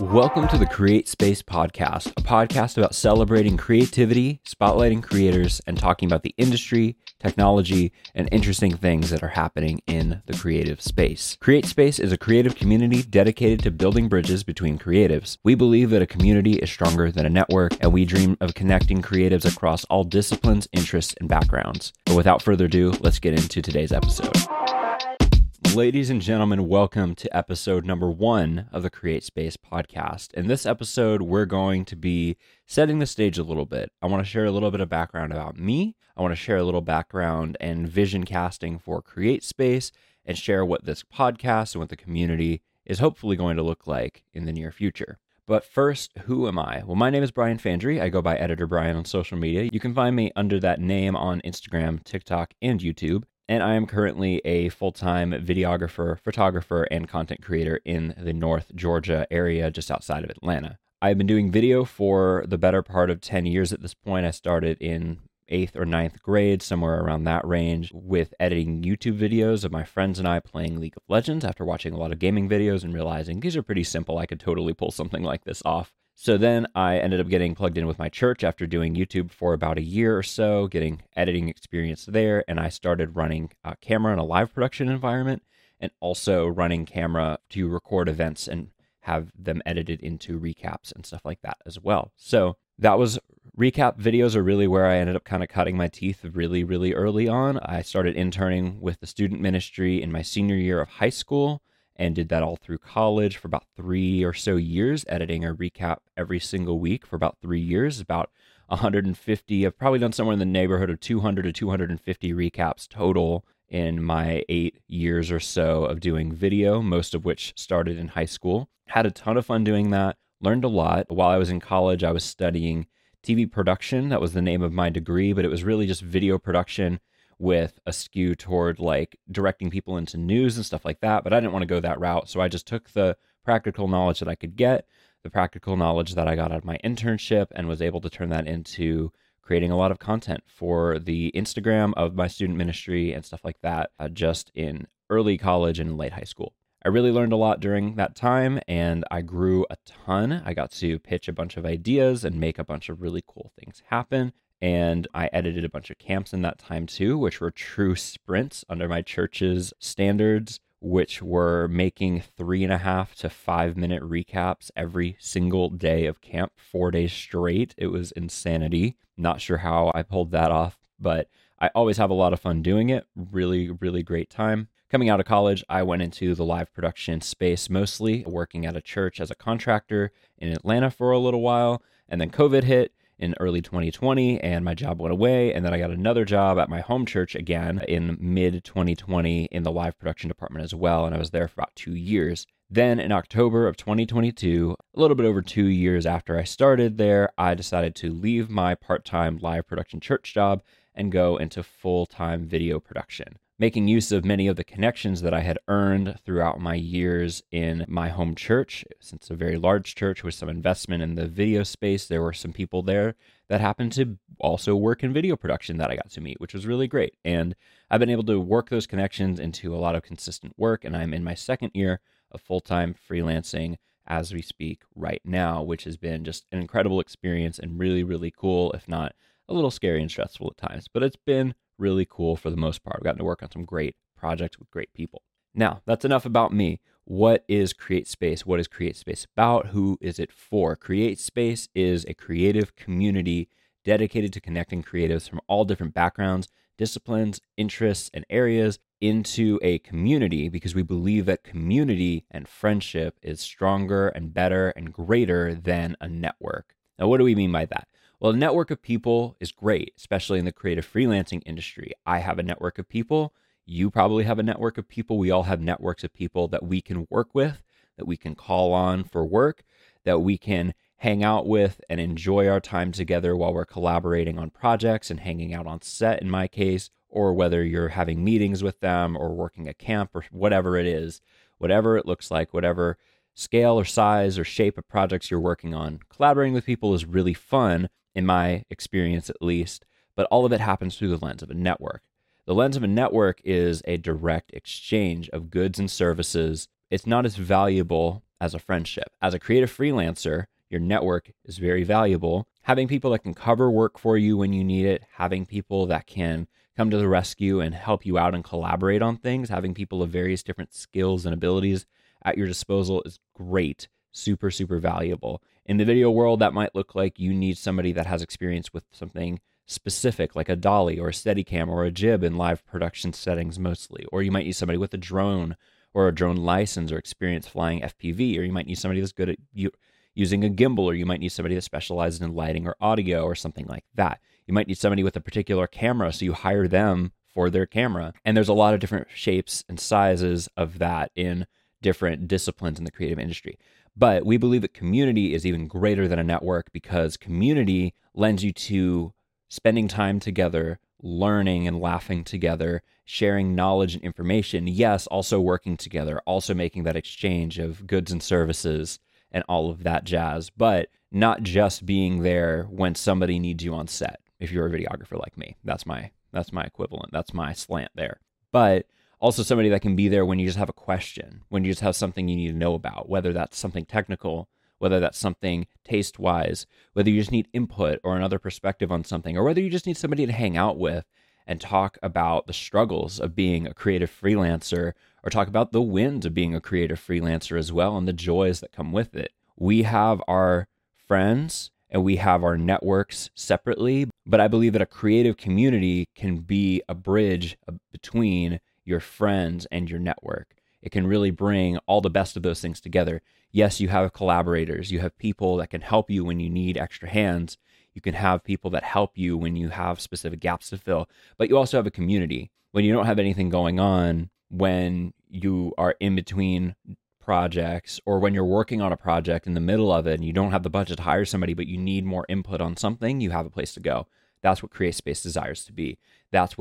Welcome to the CreateSpace podcast, a podcast about celebrating creativity, spotlighting creators, and talking about the industry, technology, and interesting things that are happening in the creative space. CreateSpace is a creative community dedicated to building bridges between creatives. We believe that a community is stronger than a network, and we dream of connecting creatives across all disciplines, interests, and backgrounds. But without further ado, let's get into today's episode. Ladies and gentlemen, welcome to episode number 1 of the CreateSpace podcast. In this episode, we're going to be setting the stage a little bit. I want to share a little bit of background about me. I want to share a little background and vision casting for CreateSpace and share what this podcast and what the community is hopefully going to look like in the near future. But first, who am I? Well, my name is Bryan Fandrey. I go by Editor Bryan on social media. You can find me under that name on Instagram, TikTok, and YouTube. And I am currently a full-time videographer, photographer, and content creator in the North Georgia area just outside of Atlanta. I've been doing video for the better part of 10 years at this point. I started in 8th or 9th grade, somewhere around that range, with editing YouTube videos of my friends and I playing League of Legends after watching a lot of gaming videos and realizing these are pretty simple. I could totally pull something like this off. So then I ended up getting plugged in with my church after doing YouTube for about a year or so, getting editing experience there, and I started running camera in a live production environment and also running camera to record events and have them edited into recaps and stuff like that as well. So that was recap videos are really where I ended up kind of cutting my teeth really early on. I started interning with the student ministry in my senior year of high school, and did that all through college for about 3 or so years, editing a recap every single week for about 3 years, about 150. I've probably done somewhere in the neighborhood of 200 to 250 recaps total in my 8 years or so of doing video, most of which started in high school. Had a ton of fun doing that, learned a lot. While I was in college, I was studying TV production. That was the name of my degree, but it was really just video production with a skew toward like directing people into news and stuff like that. But I didn't want to go that route. So I just took the practical knowledge that I could get, the practical knowledge that I got out of my internship, and was able to turn that into creating a lot of content for the Instagram of my student ministry and stuff like that, just in early college and late high school. I really learned a lot during that time and I grew a ton. I got to pitch a bunch of ideas and make a bunch of really cool things happen. And I edited a bunch of camps in that time too, which were true sprints under my church's standards, which were making 3.5 to 5 minute recaps every single day of camp, 4 days straight. It was insanity. Not sure how I pulled that off, but I always have a lot of fun doing it. Really great time. Coming out of college, I went into the live production space mostly, working at a church as a contractor in Atlanta for a little while, and then COVID hit in early 2020 and my job went away. And then I got another job at my home church again in mid 2020 in the live production department as well. And I was there for about 2 years. Then in October of 2022, a little bit over 2 years after I started there, I decided to leave my part-time live production church job and go into full-time video production, making use of many of the connections that I had earned throughout my years in my home church. Since a very large church with some investment in the video space, there were some people there that happened to also work in video production that I got to meet, which was really great. And I've been able to work those connections into a lot of consistent work, and I'm in my second year of full-time freelancing as we speak right now, which has been just an incredible experience and really cool, if not a little scary and stressful at times, but it's been really cool for the most part. I've gotten to work on some great projects with great people. Now, that's enough about me. What is CreateSpace? What is CreateSpace about? Who is it for? CreateSpace is a creative community dedicated to connecting creatives from all different backgrounds, disciplines, interests, and areas into a community, because we believe that community and friendship is stronger and better and greater than a network. Now, what do we mean by that? Well, a network of people is great, especially in the creative freelancing industry. I have a network of people. You probably have a network of people. We all have networks of people that we can work with, that we can call on for work, that we can hang out with and enjoy our time together while we're collaborating on projects and hanging out on set in my case, or whether you're having meetings with them or working a camp or whatever it is, whatever it looks like, whatever scale or size or shape of projects you're working on. Collaborating with people is really fun, in my experience at least, but all of it happens through the lens of a network. The lens of a network is a direct exchange of goods and services. It's not as valuable as a friendship. As a creative freelancer, your network is very valuable. Having people that can cover work for you when you need it, having people that can come to the rescue and help you out and collaborate on things, having people of various different skills and abilities at your disposal is great, super, super valuable. In the video world, that might look like you need somebody that has experience with something specific, like a dolly or a Steadicam or a jib in live production settings mostly. Or you might need somebody with a drone or a drone license or experience flying FPV, or you might need somebody that's good at using a gimbal, or you might need somebody that specializes in lighting or audio or something like that. You might need somebody with a particular camera, so you hire them for their camera. And there's a lot of different shapes and sizes of that in different disciplines in the creative industry. But we believe that community is even greater than a network, because community lends you to spending time together, learning and laughing together, sharing knowledge and information. Yes, also working together, also making that exchange of goods and services and all of that jazz, but not just being there when somebody needs you on set. If you're a videographer like me, that's my equivalent. That's my slant there. But also somebody that can be there when you just have a question, when you just have something you need to know about, whether that's something technical, whether that's something taste-wise, whether you just need input or another perspective on something, or whether you just need somebody to hang out with and talk about the struggles of being a creative freelancer, or talk about the wins of being a creative freelancer as well and the joys that come with it. We have our friends and we have our networks separately, but I believe that a creative community can be a bridge between your friends and your network. It can really bring all the best of those things together. Yes, you have collaborators. You have people that can help you when you need extra hands. You can have people that help you when you have specific gaps to fill, but you also have a community. When you don't have anything going on, when you are in between projects, or when you're working on a project in the middle of it and you don't have the budget to hire somebody, but you need more input on something, you have a place to go. That's what CreateSpace desires to be. That's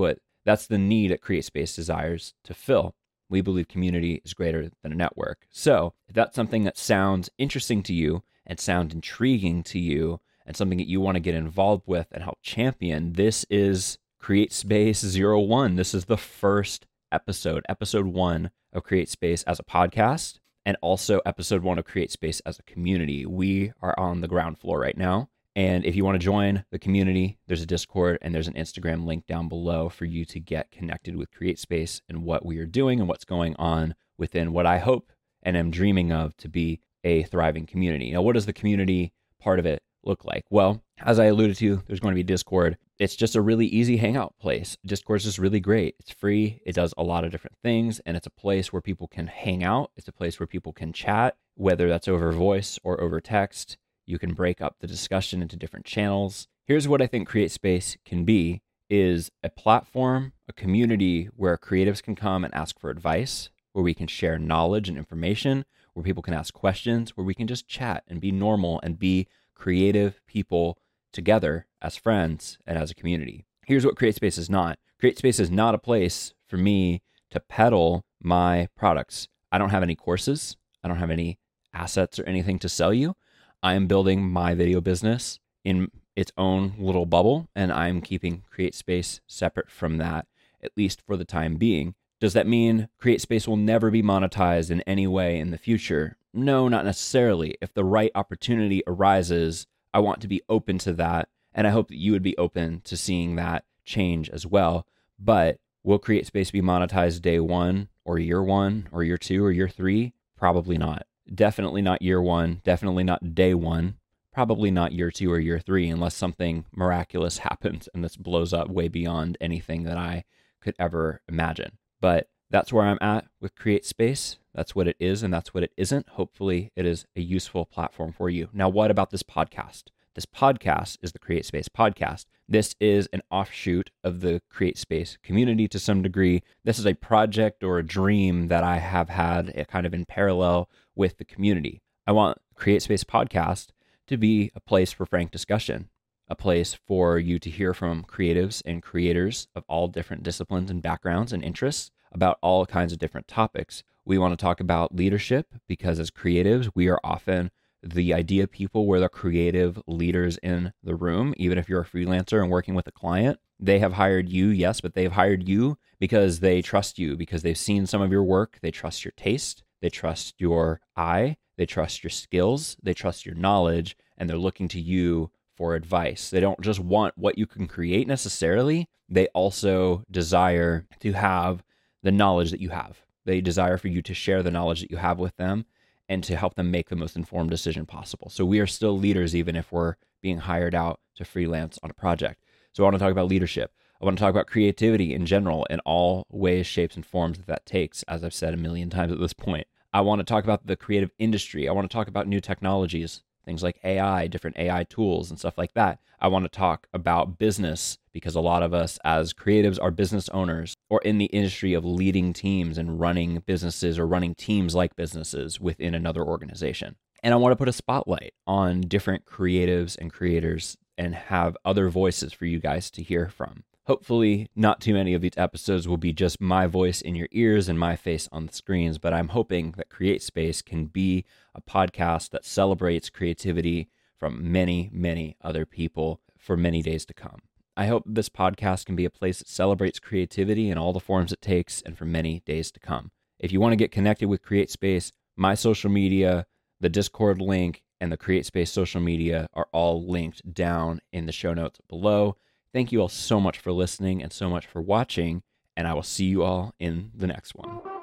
the need that CreateSpace desires to fill. We believe community is greater than a network. So if that's something that sounds interesting to you and sounds intriguing to you and something that you want to get involved with and help champion, this is CreateSpace 01. This is the first episode 1 of CreateSpace as a podcast, and also episode 1 of CreateSpace as a community. We are on the ground floor right now. And if you want to join the community, there's a Discord and there's an Instagram link down below for you to get connected with CreateSpace and what we are doing and what's going on within what I hope and am dreaming of to be a thriving community. Now, what does the community part of it look like? Well, as I alluded to, there's going to be Discord. It's just a really easy hangout place. Discord is just really great. It's free. It does a lot of different things, and it's a place where people can hang out. It's a place where people can chat, whether that's over voice or over text. You can break up the discussion into different channels. Here's what I think CreateSpace can be, is a platform, a community where creatives can come and ask for advice, where we can share knowledge and information, where people can ask questions, where we can just chat and be normal and be creative people together as friends and as a community. Here's what CreateSpace is not. CreateSpace is not a place for me to peddle my products. I don't have any courses. I don't have any assets or anything to sell you. I am building my video business in its own little bubble, and I'm keeping CreateSpace separate from that, at least for the time being. Does that mean CreateSpace will never be monetized in any way in the future? No, not necessarily. If the right opportunity arises, I want to be open to that, and I hope that you would be open to seeing that change as well. But will CreateSpace be monetized day one or year two or year three? Probably not. Definitely not year one, definitely not day one, probably not year two or year three, unless something miraculous happens and this blows up way beyond anything that I could ever imagine. But that's where I'm at with CreateSpace. That's what it is and that's what it isn't. Hopefully it is a useful platform for you. Now, what about this podcast? This podcast is the CreateSpace podcast. This is an offshoot of the CreateSpace community to some degree. This is a project or a dream that I have had kind of in parallel with the community. I want CreateSpace podcast to be a place for frank discussion, a place for you to hear from creatives and creators of all different disciplines and backgrounds and interests about all kinds of different topics. We want to talk about leadership, because as creatives, we are often the idea people, where the creative leaders in the room. Even if you're a freelancer and working with a client, they have hired you, yes, but they've hired you because they trust you, because they've seen some of your work. They trust your taste. They trust your eye. They trust your skills, they trust your knowledge, and they're looking to you for advice. They don't just want what you can create necessarily. They also desire to have the knowledge that you have. They desire for you to share the knowledge that you have with them and to help them make the most informed decision possible. So we are still leaders, even if we're being hired out to freelance on a project. So I want to talk about leadership. I want to talk about creativity in general and all ways, shapes, and forms that that takes, as I've said a million times at this point. I want to talk about the creative industry. I want to talk about new technologies, things like AI, different AI tools and stuff like that. I want to talk about business because a lot of us as creatives are business owners or in the industry of leading teams and running businesses or running teams like businesses within another organization. And I want to put a spotlight on different creatives and creators and have other voices for you guys to hear from. Hopefully, not too many of these episodes will be just my voice in your ears and my face on the screens, but I'm hoping that CreateSpace can be a podcast that celebrates creativity from many, many other people for many days to come. I hope this podcast can be a place that celebrates creativity in all the forms it takes and for many days to come. If you want to get connected with CreateSpace, my social media, the Discord link, and the CreateSpace social media are all linked down in the show notes below. Thank you all so much for listening and so much for watching, and I will see you all in the next one.